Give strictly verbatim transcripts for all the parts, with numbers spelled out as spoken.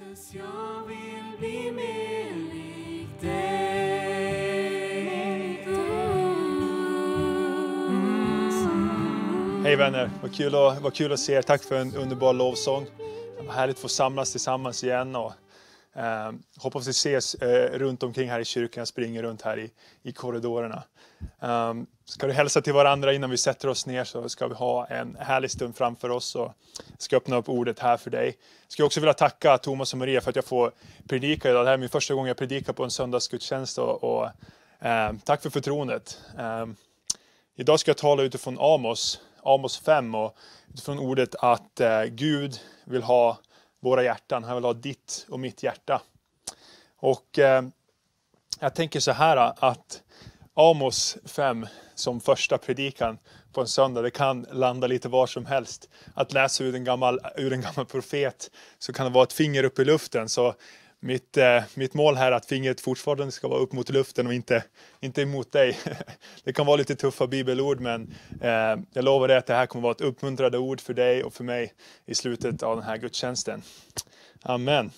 Jesus, jag vill bli mer lik dig. Hej vänner, vad kul, att, vad kul att se er. Tack för en underbar lovsång. Det var härligt att få samlas tillsammans igen. Och, eh, hoppas vi ses eh, runt omkring här i kyrkan. Jag springer runt här i, i korridorerna. Um, ska du hälsa till varandra innan vi sätter oss ner, så ska vi ha en härlig stund framför oss. Och jag ska öppna upp ordet här för dig. Jag skulle också vilja tacka Thomas och Maria för att jag får predika idag. Det här är min första gång jag predikar på en söndagsgudstjänst. Och, och, eh, tack för förtroendet. Um, idag ska jag tala utifrån Amos, Amos fem, och utifrån ordet att eh, Gud vill ha våra hjärtan. Han vill ha ditt och mitt hjärta. Och eh, jag tänker så här att Amos fem som första predikan på en söndag, det kan landa lite var som helst. Att läsa ur en gammal, ur en gammal profet, så kan det vara ett finger upp i luften. Så mitt, eh, mitt mål här är att fingret fortfarande ska vara upp mot luften och inte, inte emot dig. Det kan vara lite tuffa bibelord, men eh, jag lovar dig att det här kommer vara ett uppmuntrande ord för dig och för mig i slutet av den här gudstjänsten. Amen.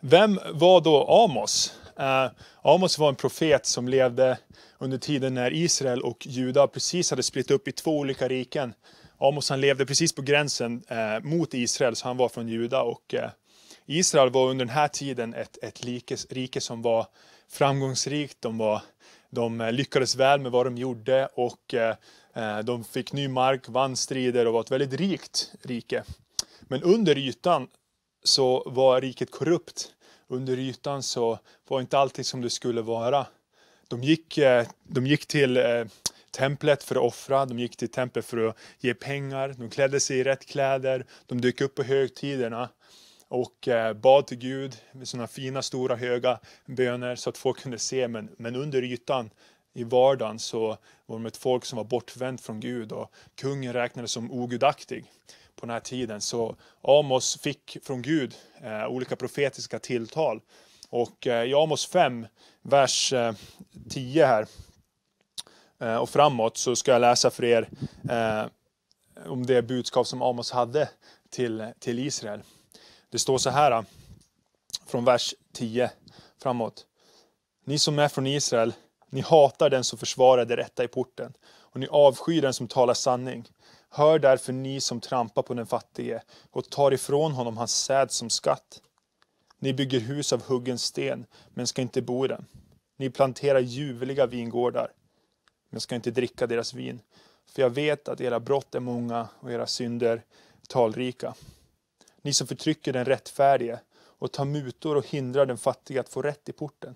Vem var då Amos? Uh, Amos var en profet som levde under tiden när Israel och Juda precis hade splitt upp i två olika riken. Amos han levde precis på gränsen uh, mot Israel, så han var från Juda. Och, uh, Israel var under den här tiden ett, ett likes, rike som var framgångsrikt. De, var, de lyckades väl med vad de gjorde, och uh, de fick ny mark, vann strider och var ett väldigt rikt rike. Men under ytan så var riket korrupt. Under ytan så var inte alltid som det skulle vara. De gick, de gick till templet för att offra. De gick till templet för att ge pengar. De klädde sig i rätt kläder. De dök upp på högtiderna och bad till Gud med sådana fina, stora, höga böner så att folk kunde se. Men, men under ytan i vardagen så var de ett folk som var bortvänt från Gud, och kungen räknades som ogudaktig på den här tiden. Så Amos fick från Gud eh, olika profetiska tilltal. Och eh, i Amos fem, vers eh, tio här eh, och framåt, så ska jag läsa för er eh, om det budskap som Amos hade till, till Israel. Det står så här från vers tio framåt. Ni som är från Israel, ni hatar den som försvarar det rätta i porten, och ni avskyr den som talar sanning. Hör därför ni som trampar på den fattige och tar ifrån honom hans säd som skatt. Ni bygger hus av huggen sten, men ska inte bo i den. Ni planterar ljuvliga vingårdar, men ska inte dricka deras vin. För jag vet att era brott är många och era synder talrika. Ni som förtrycker den rättfärdige och tar mutor och hindrar den fattige att få rätt i porten.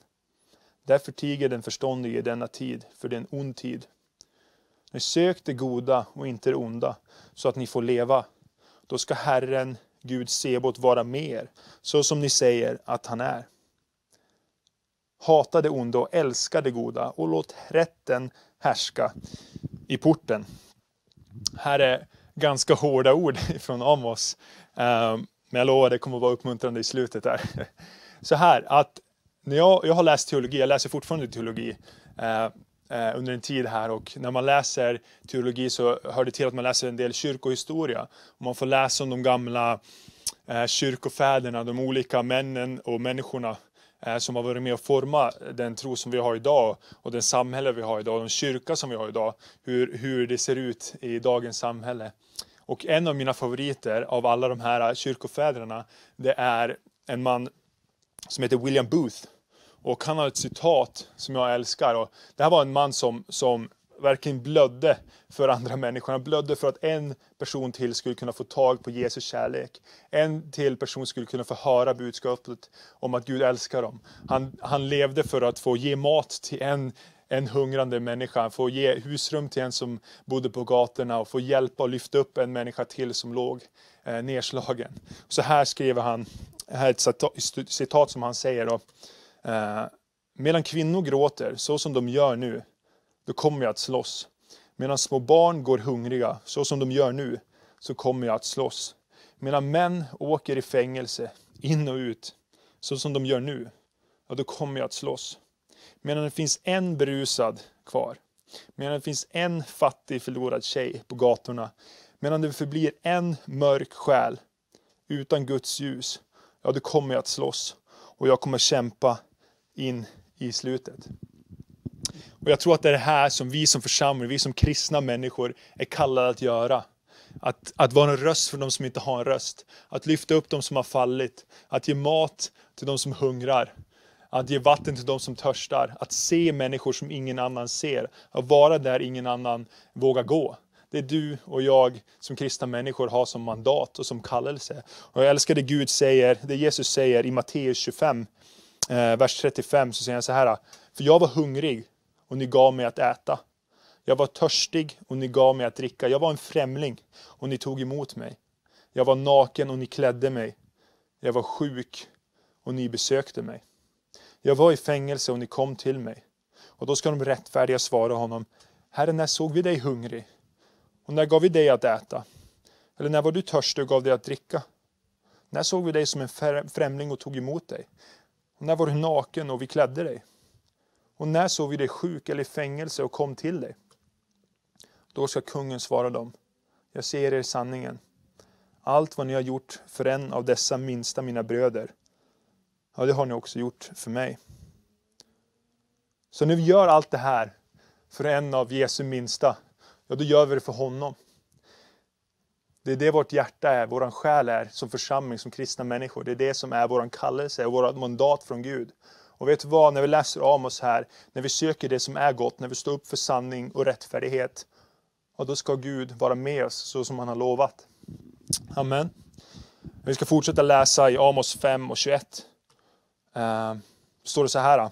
Därför tiger den förståndige i denna tid, för det är en ond tid. Ni sök det goda och inte det onda, så att ni får leva. Då ska Herren, Gud Sebot, vara med er, så som ni säger att han är. Hata det onda och älska det goda, och låt rätten härska i porten. Här är ganska hårda ord från Amos. Men jag lovar, det kommer att vara uppmuntrande i slutet där. Så här, att när jag, jag har läst teologi, jag läser fortfarande teologi under en tid här, och när man läser teologi så hör det till att man läser en del kyrkohistoria. Man får läsa om de gamla kyrkofäderna, de olika männen och människorna som har varit med och forma den tro som vi har idag, och den samhälle vi har idag, och den kyrka som vi har idag, hur, hur det ser ut i dagens samhälle. Och en av mina favoriter av alla de här kyrkofäderna, det är en man som heter William Booth. Och han har ett citat som jag älskar. Och det här var en man som, som verkligen blödde för andra människor. Han blödde för att en person till skulle kunna få tag på Jesu kärlek. En till person skulle kunna få höra budskapet om att Gud älskar dem. Han, han levde för att få ge mat till en, en hungrande människa. Han får ge husrum till en som bodde på gatorna. Och få hjälpa och lyfta upp en människa till som låg eh, nedslagen. Så här skriver han, här är ett citat som han säger då. Eh, medan kvinnor gråter så som de gör nu, då kommer jag att slåss. Medan små barn går hungriga så som de gör nu, så kommer jag att slåss. Medan män åker i fängelse in och ut så som de gör nu, ja, då kommer jag att slåss. Medan det finns en berusad kvar, medan det finns en fattig förlorad tjej på gatorna, medan det förblir en mörk själ utan Guds ljus, ja då kommer jag att slåss. Och jag kommer kämpa in i slutet. Och jag tror att det är det här som vi som församling, vi som kristna människor är kallade att göra. Att, att vara en röst för de som inte har en röst. Att lyfta upp de som har fallit. Att ge mat till de som hungrar. Att ge vatten till de som törstar. Att se människor som ingen annan ser. Att vara där ingen annan vågar gå. Det är du och jag som kristna människor har som mandat och som kallelse. Och jag älskar det Gud säger, det Jesus säger i Matteus tjugofem, eh, vers trettiofem, så säger han så här. För jag var hungrig och ni gav mig att äta. Jag var törstig och ni gav mig att dricka. Jag var en främling och ni tog emot mig. Jag var naken och ni klädde mig. Jag var sjuk och ni besökte mig. Jag var i fängelse och ni kom till mig. Och då ska de rättfärdiga svara honom. Herre, när såg vi dig hungrig? Och när gav vi dig att äta? Eller när var du törstig och gav dig att dricka? När såg vi dig som en främling och tog emot dig? Och när var du naken och vi klädde dig? Och när såg vi dig sjuk eller i fängelse och kom till dig? Då ska kungen svara dem. Jag säger er sanningen. Allt vad ni har gjort för en av dessa minsta mina bröder, ja, det har ni också gjort för mig. Så när vi gör allt det här för en av Jesu minsta, ja, då gör vi det för honom. Det är det vårt hjärta är, våran själ är som församling, som kristna människor. Det är det som är våran kallelse och vårt mandat från Gud. Och vet du vad, när vi läser Amos här, när vi söker det som är gott, när vi står upp för sanning och rättfärdighet, ja, då ska Gud vara med oss så som han har lovat. Amen. Vi ska fortsätta läsa i Amos fem och tjugoett. Uh, står det så här.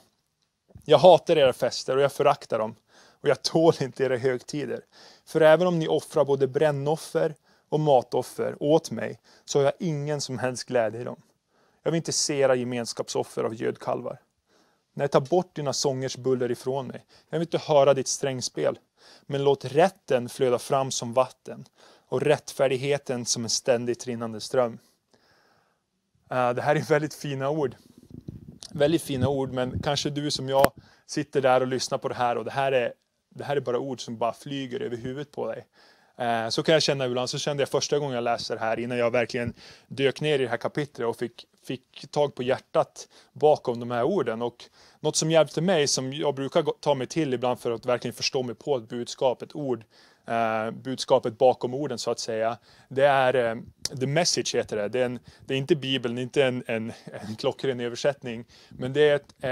Jag hatar era fester och jag föraktar dem. Och jag tål inte era högtider. För även om ni offrar både brännoffer och matoffer åt mig, så har jag ingen som helst glädje i dem. Jag vill inte se era gemenskapsoffer av gödkalvar. Nej, ta bort dina sångers buller ifrån mig. Jag vill inte höra ditt strängspel. Men låt rätten flöda fram som vatten. Och rättfärdigheten som en ständigt rinnande ström. Uh, det här är väldigt fina ord. Väldigt fina ord, men kanske du som jag sitter där och lyssnar på det här och det här är, det här är bara ord som bara flyger över huvudet på dig. Eh, så kan jag känna ibland, så kände jag första gången jag läste det här innan jag verkligen dök ner i det här kapitlet och fick, fick tag på hjärtat bakom de här orden. Och något som hjälpte mig, som jag brukar ta mig till ibland för att verkligen förstå mig på ett budskap, ett ord, eh, budskapet bakom orden så att säga, det är eh, The Message heter det. Det är, en, det är inte Bibeln, det är inte en, en, en klockren översättning. Men det är, ett, eh,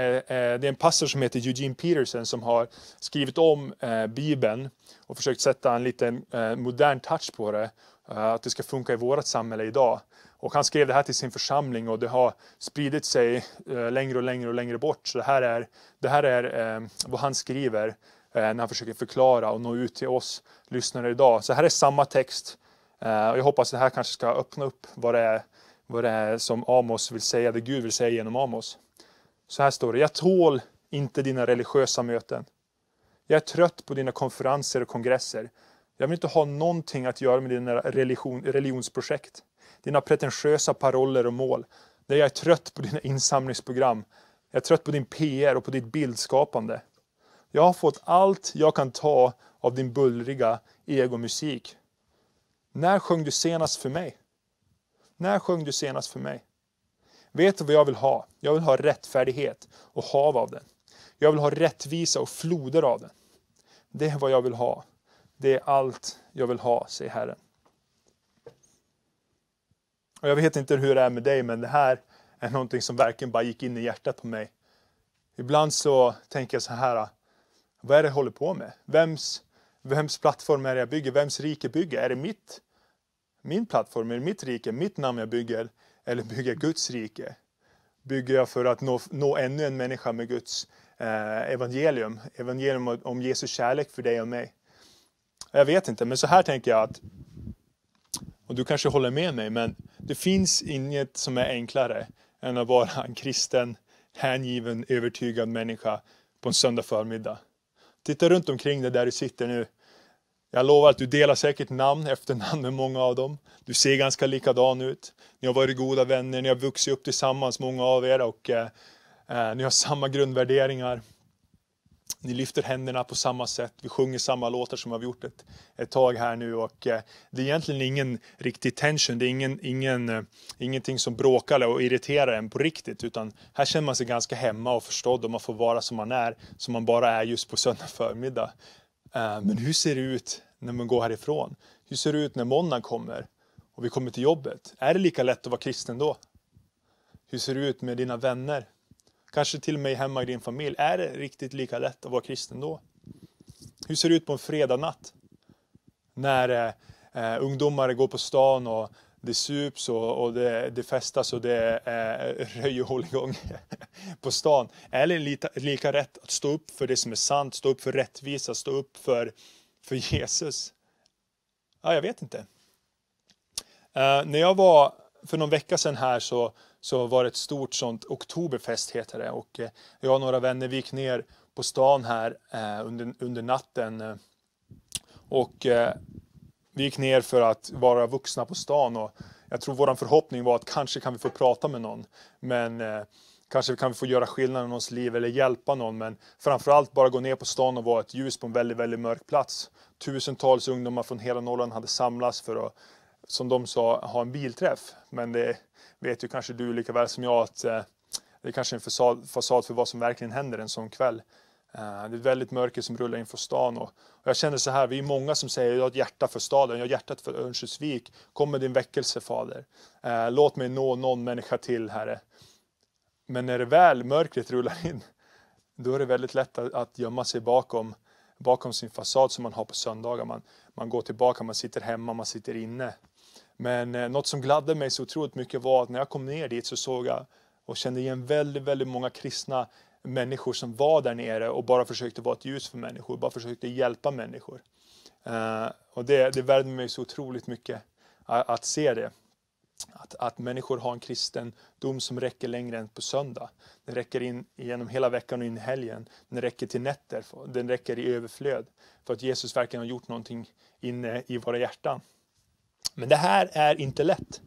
det är en pastor som heter Eugene Peterson som har skrivit om eh, Bibeln och försökt sätta en liten eh, modern touch på det. Eh, att det ska funka i vårt samhälle idag. Och han skrev det här till sin församling och det har spridit sig eh, längre och längre och längre bort. Så det här är, det här är eh, vad han skriver eh, när han försöker förklara och nå ut till oss lyssnare idag. Så här är samma text. Uh, och jag hoppas att det här kanske ska öppna upp vad det, är, vad det är som Amos vill säga, det Gud vill säga genom Amos. Så här står det. Jag tål inte dina religiösa möten. Jag är trött på dina konferenser och kongresser. Jag vill inte ha någonting att göra med dina religion, religionsprojekt. Dina pretentiösa paroller och mål. Jag är trött på dina insamlingsprogram. Jag är trött på din P R och på ditt bildskapande. Jag har fått allt jag kan ta av din bullriga egomusik. När sjöng du senast för mig? När sjöng du senast för mig? Vet du vad jag vill ha? Jag vill ha rättfärdighet och hav av den. Jag vill ha rättvisa och floder av den. Det är vad jag vill ha. Det är allt jag vill ha, säger Herren. Och jag vet inte hur det är med dig, men det här är någonting som verkligen bara gick in i hjärtat på mig. Ibland så tänker jag så här, vad är det jag håller på med? Vems... Vems plattform är det jag bygger? Vems rike bygger? Är det mitt, min plattform? Är det mitt rike? Mitt namn jag bygger? Eller bygger Guds rike? Bygger jag för att nå, nå ännu en människa med Guds eh, evangelium? Evangelium om, om Jesu kärlek för dig och mig. Jag vet inte, men så här tänker jag att, och du kanske håller med mig, men det finns inget som är enklare än att vara en kristen, hängiven, övertygad människa på en söndag förmiddag. Titta runt omkring dig där du sitter nu. Jag lovar att du delar säkert namn efter namn med många av dem. Du ser ganska likadan ut. Ni har varit goda vänner, ni har vuxit upp tillsammans, många av er. Och eh, ni har samma grundvärderingar. Ni lyfter händerna på samma sätt. Vi sjunger samma låtar som vi har gjort ett, ett tag här nu. Och eh, det är egentligen ingen riktig tension. Det är ingen, ingen, eh, ingenting som bråkar och irriterar en på riktigt. Utan här känner man sig ganska hemma och förstådd. Och man får vara som man är. Som man bara är just på söndag förmiddag. Eh, men hur ser det ut när man går härifrån? Hur ser det ut när måndagen kommer? Och vi kommer till jobbet. Är det lika lätt att vara kristen då? Hur ser det ut med dina vänner? Kanske till och med hemma i din familj. Är det riktigt lika lätt att vara kristen då? Hur ser det ut på en fredagnatt? När eh, ungdomar går på stan och det sups och, och det, det festas och det eh, röjer hålligång på stan. Är det lika, lika rätt att stå upp för det som är sant? Stå upp för rättvisa? Stå upp för, för Jesus? Ja, jag vet inte. Eh, när jag var för någon vecka sedan här så... Så var det ett stort sånt oktoberfest heter det. Och jag och några vänner vi gick ner på stan här eh, under, under natten. Och eh, vi gick ner för att vara vuxna på stan. Och jag tror vår förhoppning var att kanske kan vi få prata med någon. Men eh, kanske kan vi få göra skillnad i någons liv eller hjälpa någon. Men framförallt bara gå ner på stan och vara ett ljus på en väldigt, väldigt mörk plats. Tusentals ungdomar från hela Norrland hade samlats för att, som de sa, ha en bilträff. Men det vet ju kanske du lika väl som jag att eh, det är kanske en fasad, fasad för vad som verkligen händer en sån kväll. Eh, det är väldigt mörker som rullar in för stan. Och, och jag känner så här, vi är många som säger jag har ett hjärta för staden, jag har hjärtat för Örnsköldsvik. Kom med din väckelse, Fader. Eh, låt mig nå någon människa till, Herre. Men när det väl mörkret rullar in, då är det väldigt lätt att, att gömma sig bakom, bakom sin fasad som man har på söndagar. Man, man går tillbaka, man sitter hemma, man sitter inne. Men eh, något som gladde mig så otroligt mycket var att när jag kom ner dit så såg jag och kände igen väldigt, väldigt många kristna människor som var där nere och bara försökte vara ett ljus för människor, bara försökte hjälpa människor. Eh, och det, det värde mig så otroligt mycket att, att se det. Att, att människor har en kristendom som räcker längre än på söndag. Den räcker in genom hela veckan och in i helgen. Den räcker till nätter, den räcker i överflöd. För att Jesus verkligen har gjort någonting inne i våra hjärtan. Men det här är inte lätt.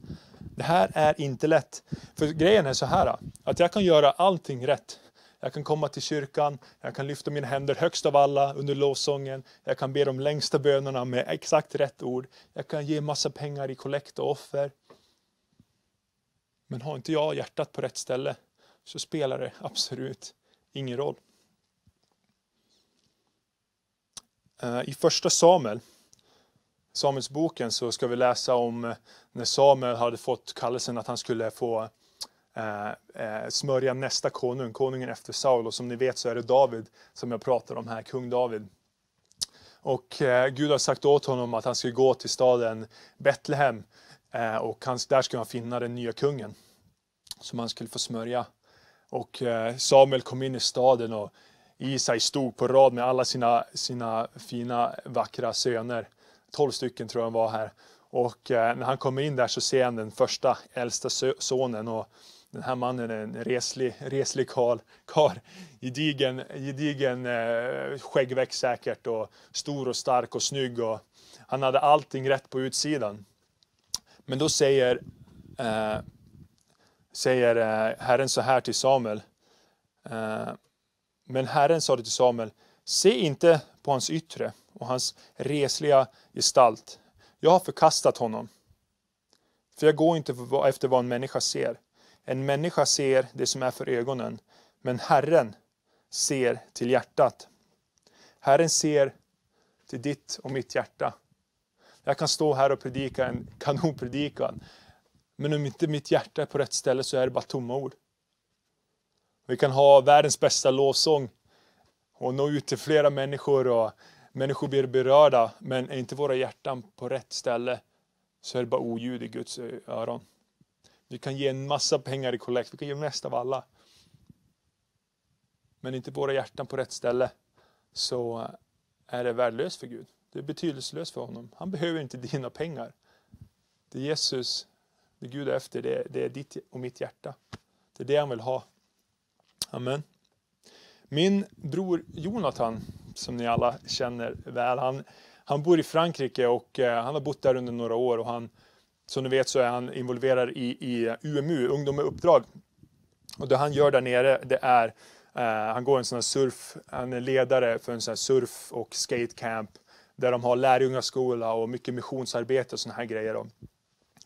Det här är inte lätt. För grejen är så här. Att jag kan göra allting rätt. Jag kan komma till kyrkan. Jag kan lyfta mina händer högst av alla under lovsången. Jag kan be de längsta bönerna med exakt rätt ord. Jag kan ge massa pengar i kollekt och offer. Men har inte jag hjärtat på rätt ställe så spelar det absolut ingen roll. I första Samuel. Samuelsboken så ska vi läsa om när Samuel hade fått kallelsen att han skulle få eh, smörja nästa konung, konungen efter Saul. Och som ni vet så är det David som jag pratar om här, kung David. Och eh, Gud har sagt åt honom att han skulle gå till staden Betlehem eh, och han, där skulle han finna den nya kungen som han skulle få smörja. Och eh, Samuel kom in i staden och Isai stod på rad med alla sina, sina fina vackra söner. tolv stycken tror jag var här. Och eh, när han kommer in där så ser han den första äldsta sonen. Och den här mannen är en reslig, reslig karl. karl. Gedigen, gedigen eh, skäggväxt säkert. Och stor och stark och snygg. Och han hade allting rätt på utsidan. Men då säger, eh, säger eh, Herren så här till Samuel. Eh, men Herren sa det till Samuel. Se inte på hans yttre och hans resliga gestalt. Jag har förkastat honom. För jag går inte efter vad en människa ser. En människa ser det som är för ögonen. Men Herren ser till hjärtat. Herren ser till ditt och mitt hjärta. Jag kan stå här och predika en kanonpredikan. Men om inte mitt hjärta är på rätt ställe så är det bara tomma ord. Vi kan ha världens bästa lovsång. Och nå ut till flera människor och människor blir berörda. Men är inte våra hjärtan på rätt ställe så är det bara oljud i Guds öron. Vi kan ge en massa pengar i kollekt. Vi kan ge mest av alla. Men inte våra hjärtan på rätt ställe så är det värdelöst för Gud. Det är betydelselöst för honom. Han behöver inte dina pengar. Det är Jesus, det Gud är efter, det är, det är ditt och mitt hjärta. Det är det han vill ha. Amen. Min bror Jonathan, som ni alla känner väl, han, han bor i Frankrike och eh, han har bott där under några år. Och han, som ni vet så är han involverad i, i U M U, ungdom med uppdrag. Och det han gör där nere det är Uh, han går en sån här surf, han är ledare för en sån här surf- och skatecamp där de har lärjungaskola och mycket missionsarbete och såna här grejer. Då.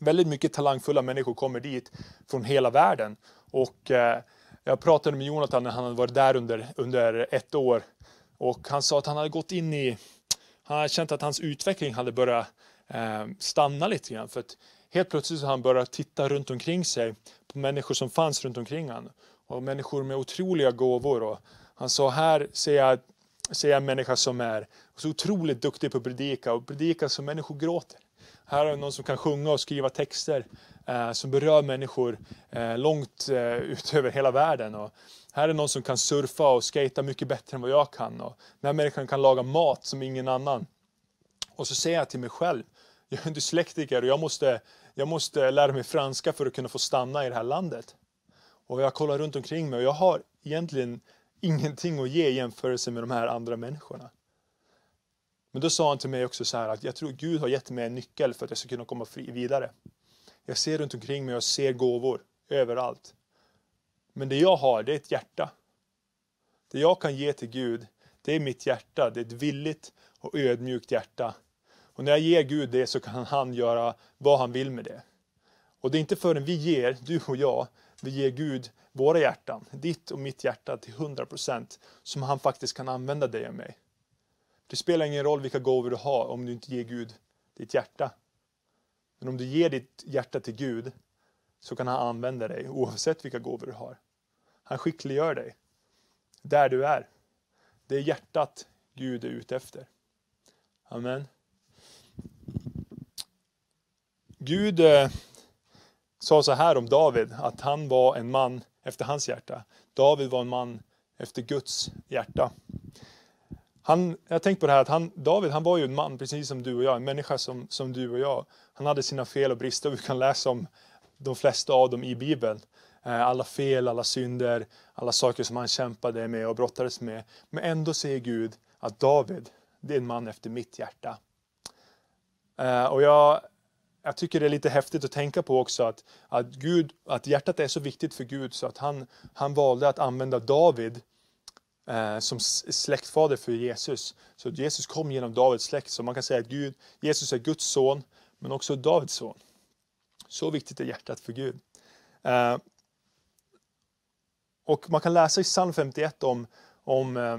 Väldigt mycket talangfulla människor kommer dit från hela världen. Och uh, jag pratade med Jonathan när han hade varit där under, under ett år. Och han sa att han hade gått in i, han hade känt att hans utveckling hade börjat uh, stanna lite grann. För att helt plötsligt så han började titta runt omkring sig på människor som fanns runt omkring honom. Och människor med otroliga gåvor. Och han sa, här ser jag, ser jag en människa som är så otroligt duktig på att predika. Och predika som människor gråter. Här är någon som kan sjunga och skriva texter eh, som berör människor eh, långt eh, utöver hela världen. Och här är någon som kan surfa och skata mycket bättre än vad jag kan. Och den här människan kan laga mat som ingen annan. Och så säger jag till mig själv, jag är en dyslektiker och jag måste, jag måste lära mig franska för att kunna få stanna i det här landet. Och jag kollar runt omkring mig och jag har egentligen ingenting att ge i jämförelse med de här andra människorna. Men då sa han till mig också så här att jag tror Gud har gett mig en nyckel för att jag ska kunna komma fri vidare. Jag ser runt omkring mig och jag ser gåvor överallt. Men det jag har, det är ett hjärta. Det jag kan ge till Gud, det är mitt hjärta. Det är ett villigt och ödmjukt hjärta. Och när jag ger Gud det så kan han göra vad han vill med det. Och det är inte förrän vi ger, du och jag, vi ger Gud våra hjärtan, ditt och mitt hjärta till hundra procent som han faktiskt kan använda dig och mig. Det spelar ingen roll vilka gåvor du har om du inte ger Gud ditt hjärta. Men om du ger ditt hjärta till Gud så kan han använda dig oavsett vilka gåvor du har. Han skickliggör dig där du är. Det är hjärtat Gud är ute efter. Amen. Gud eh, sa så här om David att han var en man efter hans hjärta. David var en man efter Guds hjärta. Han, jag tänkte på det här att han, David han var ju en man precis som du och jag. En människa som, som du och jag. Han hade sina fel och brister. Vi kan läsa om de flesta av dem i Bibeln. Alla fel, alla synder, alla saker som han kämpade med och brottades med. Men ändå säger Gud att David, det är en man efter mitt hjärta. Och jag... Jag tycker det är lite häftigt att tänka på också att, att, Gud, att hjärtat är så viktigt för Gud så att han, han valde att använda David eh, som släktfader för Jesus. Så Jesus kom genom Davids släkt. Så man kan säga att Gud, Jesus är Guds son men också Davids son. Så viktigt är hjärtat för Gud. Eh, och man kan läsa i psalm femtioett om, om eh,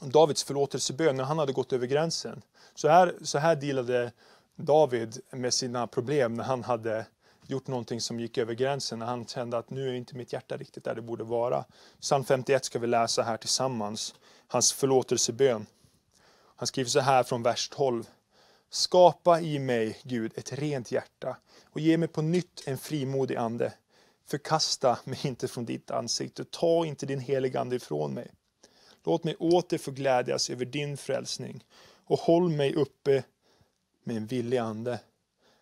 Davids förlåtelsebön när han hade gått över gränsen. Så här, så här delade David med sina problem när han hade gjort någonting som gick över gränsen. När han kände att nu är inte mitt hjärta riktigt där det borde vara. Psalm femtioett ska vi läsa här tillsammans. Hans förlåtelsebön. Han skriver så här från vers tolv. Skapa i mig, Gud, ett rent hjärta. Och ge mig på nytt en frimodig ande. Förkasta mig inte från ditt ansikte. Ta inte din heliga ande ifrån mig. Låt mig åter få glädjas över din frälsning. Och håll mig uppe med en villig ande.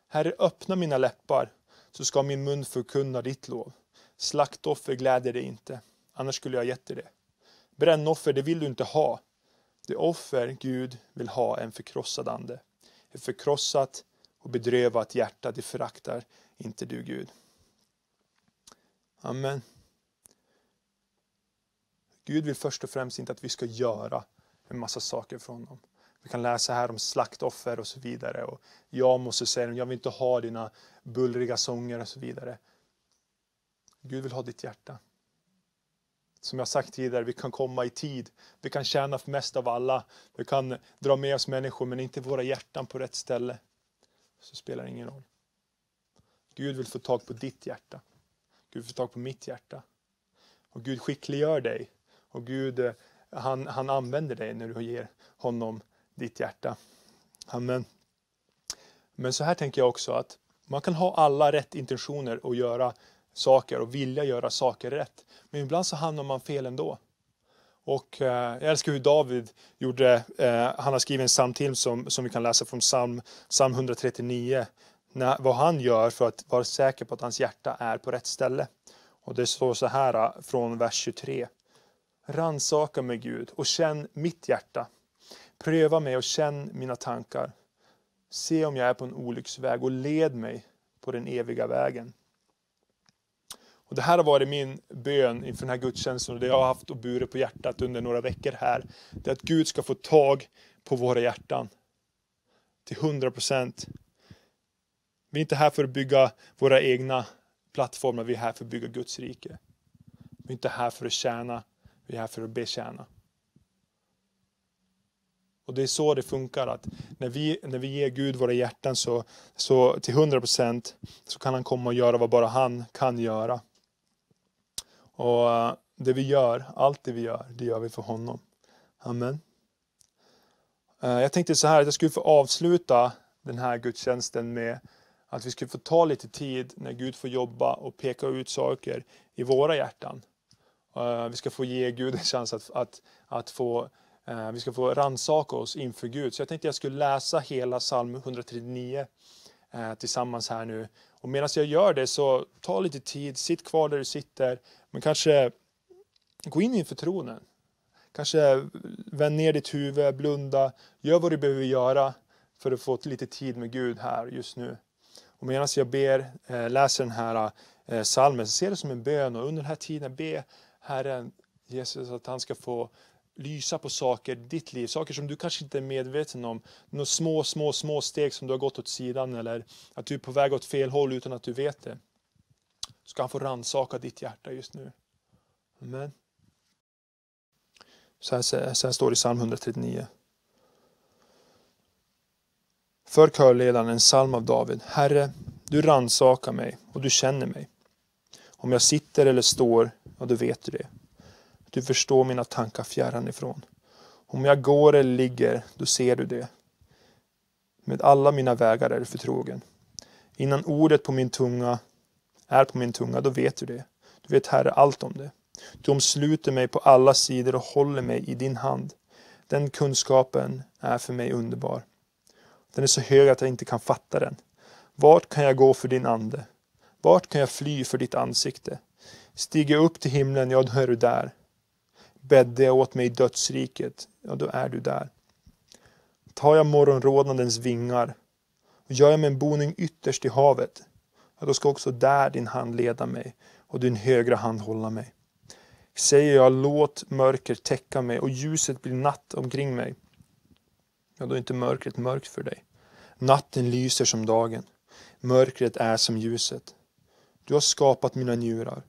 Herre, öppna mina läppar, så ska min mun förkunna ditt lov. Slaktoffer gläder dig inte, annars skulle jag gett dig det. Brännoffer, det vill du inte ha. Det offer Gud vill ha en förkrossad ande. Ett förkrossat och bedrövat hjärta, det föraktar inte du, Gud. Amen. Gud vill först och främst inte att vi ska göra en massa saker från honom. Vi kan läsa här om slaktoffer och så vidare. Och jag måste säga, jag vill inte ha dina bullriga sånger och så vidare. Gud vill ha ditt hjärta. Som jag sagt tidigare, vi kan komma i tid. Vi kan tjäna mest av alla. Vi kan dra med oss människor men inte våra hjärtan på rätt ställe. Så spelar det ingen roll. Gud vill få tag på ditt hjärta. Gud vill få tag på mitt hjärta. Och Gud skickliggör dig. Och Gud, han, han använder dig när du ger honom ditt hjärta. Amen. Men så här tänker jag också att man kan ha alla rätt intentioner och göra saker och vilja göra saker rätt. Men ibland så hamnar man fel ändå. Och eh, jag älskar hur David gjorde, eh, han har skrivit en psalm till som, som vi kan läsa från psalm, psalm hundratrettionio. När, vad han gör för att vara säker på att hans hjärta är på rätt ställe. Och det står så här från vers tjugotre. Ransaka mig, Gud, och känn mitt hjärta. Pröva mig och känn mina tankar. Se om jag är på en olycksväg och led mig på den eviga vägen. Och det här har varit min bön inför den här gudstjänsten, och det jag har haft och burit på hjärtat under några veckor här, det är att Gud ska få tag på våra hjärtan. Till hundra procent. Vi är inte här för att bygga våra egna plattformar, vi är här för att bygga Guds rike. Vi är inte här för att tjäna, vi är här för att betjäna. Och det är så det funkar, att när vi, när vi ger Gud våra hjärtan så, så till hundra procent så kan han komma och göra vad bara han kan göra. Och det vi gör, allt det vi gör, det gör vi för honom. Amen. Jag tänkte så här att jag skulle få avsluta den här gudstjänsten med att vi skulle få ta lite tid när Gud får jobba och peka ut saker i våra hjärtan. Vi ska få ge Gud en chans att, att, att få... Vi ska få rannsaka oss inför Gud. Så jag tänkte jag skulle läsa hela psalm etthundratrettionio eh, tillsammans här nu. Och medan jag gör det så ta lite tid, sitt kvar där du sitter. Men kanske gå in inför tronen. Kanske vänd ner ditt huvud, blunda. Gör vad du behöver göra för att få lite tid med Gud här just nu. Och medan jag ber, eh, läser den här eh, psalmen, så ser det som en bön. Och under den här tiden be Herren Jesus att han ska få lysa på saker i ditt liv. Saker som du kanske inte är medveten om. Några små, små, små steg som du har gått åt sidan. Eller att du är på väg åt fel håll utan att du vet det. Ska han få rannsaka ditt hjärta just nu. Amen. Så här, så här står det i psalm etthundratrettionio. För körledaren, en psalm av David. Herre, du rannsakar mig och du känner mig. Om jag sitter eller står, ja, då vet du det. Du förstår mina tankar fjärran ifrån. Om jag går eller ligger, då ser du det. Med alla mina vägar är du förtrogen. Innan ordet på min tunga är på min tunga, då vet du det. Du vet, Herre, allt om det. Du omsluter mig på alla sidor och håller mig i din hand. Den kunskapen är för mig underbar. Den är så hög att jag inte kan fatta den. Vart kan jag gå för din ande? Vart kan jag fly för ditt ansikte? Stiger jag upp till himlen, ja, då är du där. Bädde jag åt mig i dödsriket, ja, då är du där. Tar jag morgonrådnadens vingar och gör jag min boning ytterst i havet, ja, då ska också där din hand leda mig och din högra hand hålla mig. Säger jag, låt mörker täcka mig och ljuset blir natt omkring mig, ja, då är inte mörkret mörkt för dig. Natten lyser som dagen, mörkret är som ljuset. Du har skapat mina njurar.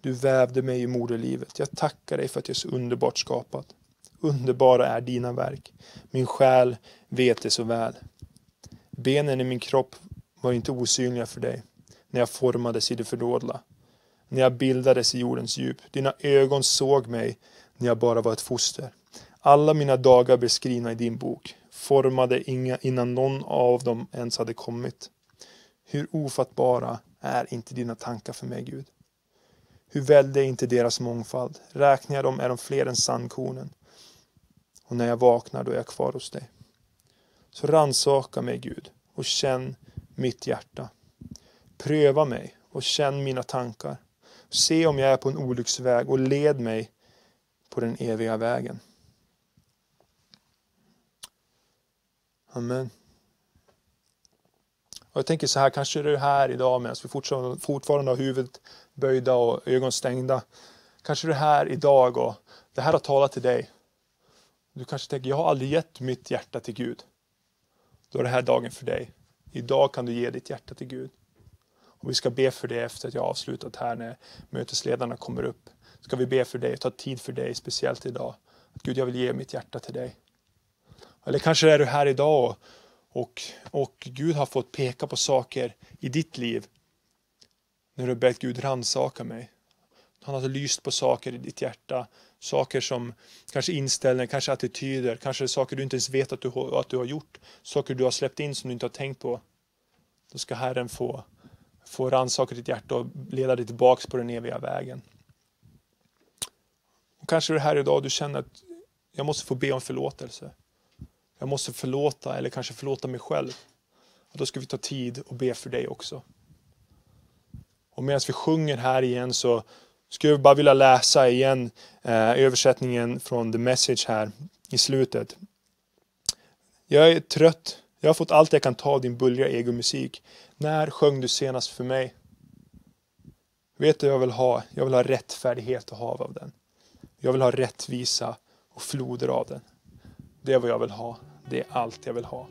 Du vävde mig i moderlivet. Jag tackar dig för att jag är så underbart skapat. Underbara är dina verk. Min själ vet det så väl. Benen i min kropp var inte osynliga för dig. När jag formades i det fördådla. När jag bildades i jordens djup. Dina ögon såg mig när jag bara var ett foster. Alla mina dagar blev skrivna i din bok. Formade inga innan någon av dem ens hade kommit. Hur ofattbara är inte dina tankar för mig, Gud? Hur välde inte deras mångfald? Räknar jag dem är de fler än sandkornen. Och när jag vaknar, då är jag kvar hos dig. Så rannsaka mig, Gud, och känn mitt hjärta. Pröva mig och känn mina tankar. Se om jag är på en olycksväg och led mig på den eviga vägen. Amen. Och jag tänker så här, kanske är du här idag medan vi fortfarande, fortfarande har huvudet böjda och ögon stängda. Kanske är du här idag och det här har talat till dig. Du kanske tänker, jag har aldrig gett mitt hjärta till Gud. Då är det här dagen för dig. Idag kan du ge ditt hjärta till Gud. Och vi ska be för det efter att jag har avslutat här när mötesledarna kommer upp. Ska vi be för dig och ta tid för dig, speciellt idag. Att Gud, jag vill ge mitt hjärta till dig. Eller kanske är du här idag och Och, och Gud har fått peka på saker i ditt liv. När du har bett Gud rannsaka mig. Han har lyst på saker i ditt hjärta. Saker som kanske inställningar, kanske attityder. Kanske saker du inte ens vet att du, att du har gjort. Saker du har släppt in som du inte har tänkt på. Då ska Herren få, få rannsaka ditt hjärta och leda dig tillbaka på den eviga vägen. Och kanske är det här idag du känner att jag måste få be om förlåtelse. Jag måste förlåta eller kanske förlåta mig själv. Och då ska vi ta tid och be för dig också. Och medan vi sjunger här igen så skulle jag bara vilja läsa igen eh, översättningen från The Message här i slutet. Jag är trött. Jag har fått allt jag kan ta av din bullriga egomusik. När sjöng du senast för mig? Vet du vad jag vill ha? Jag vill ha rättfärdighet och hav av den. Jag vill ha rättvisa och floder av den. Det är vad jag vill ha. Det är allt jag vill ha.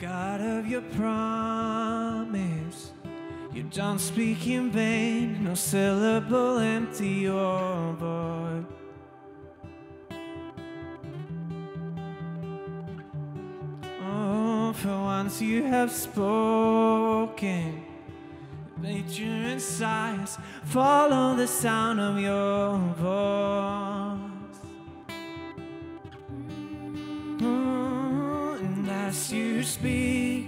God of your promise, you don't speak in vain, no syllable empty or void. Oh, for once you have spoken, nature and science follow the sound of your voice. Oh, and as you speak,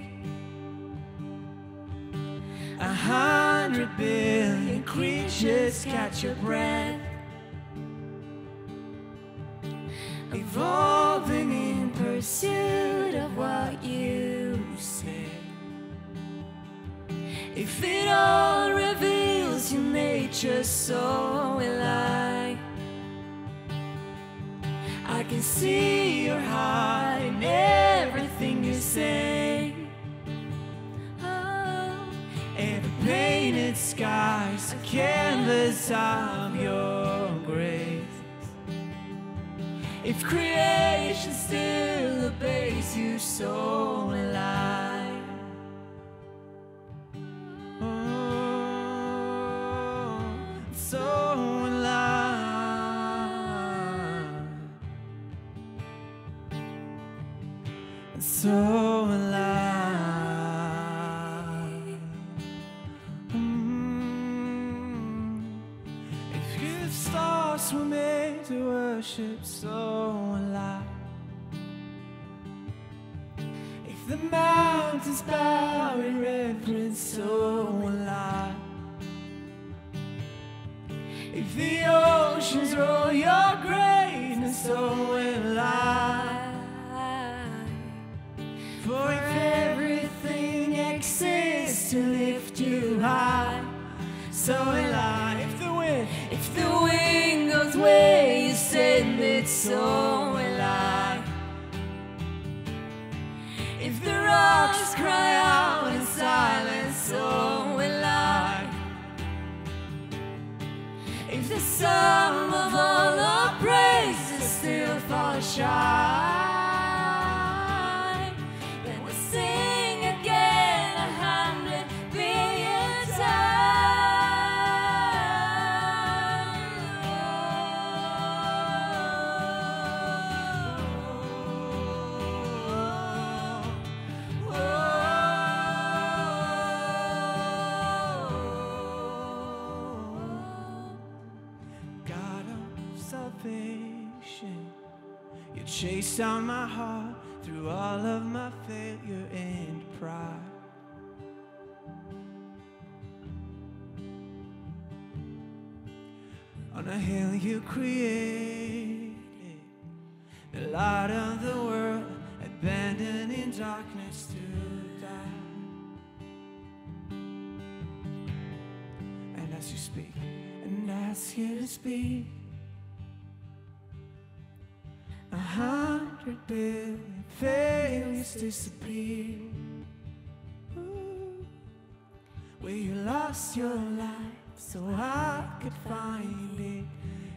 a hundred billion creatures catch your breath, evolving in pursuit of what you say. If it all reveals your nature so will I. I can see your heart in everything you say. Oh, every painted sky's a canvas of your grace. If creation still obeys you so will I. So alive. Mm. If your stars were made to worship, so alive. If the mountains bow in reverence, so alive. If the oceans roll your greatness, so alive. For everything exists to lift you high, so will I. If the wind, if the wind goes where you send it, so will I. If the rocks cry out in silence, so will I. If the sum of all our praises still falls shy, chase down my heart through all of my failure and pride. On a hill you created the light of the world, abandoning darkness to die. And as you speak, and as you speak, a hundred billion failures disappear. Ooh. Where you lost your life, so I could find it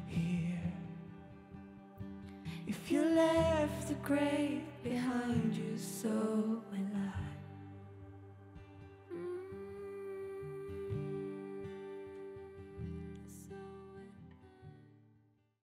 here. If you left the grave behind you, so will I.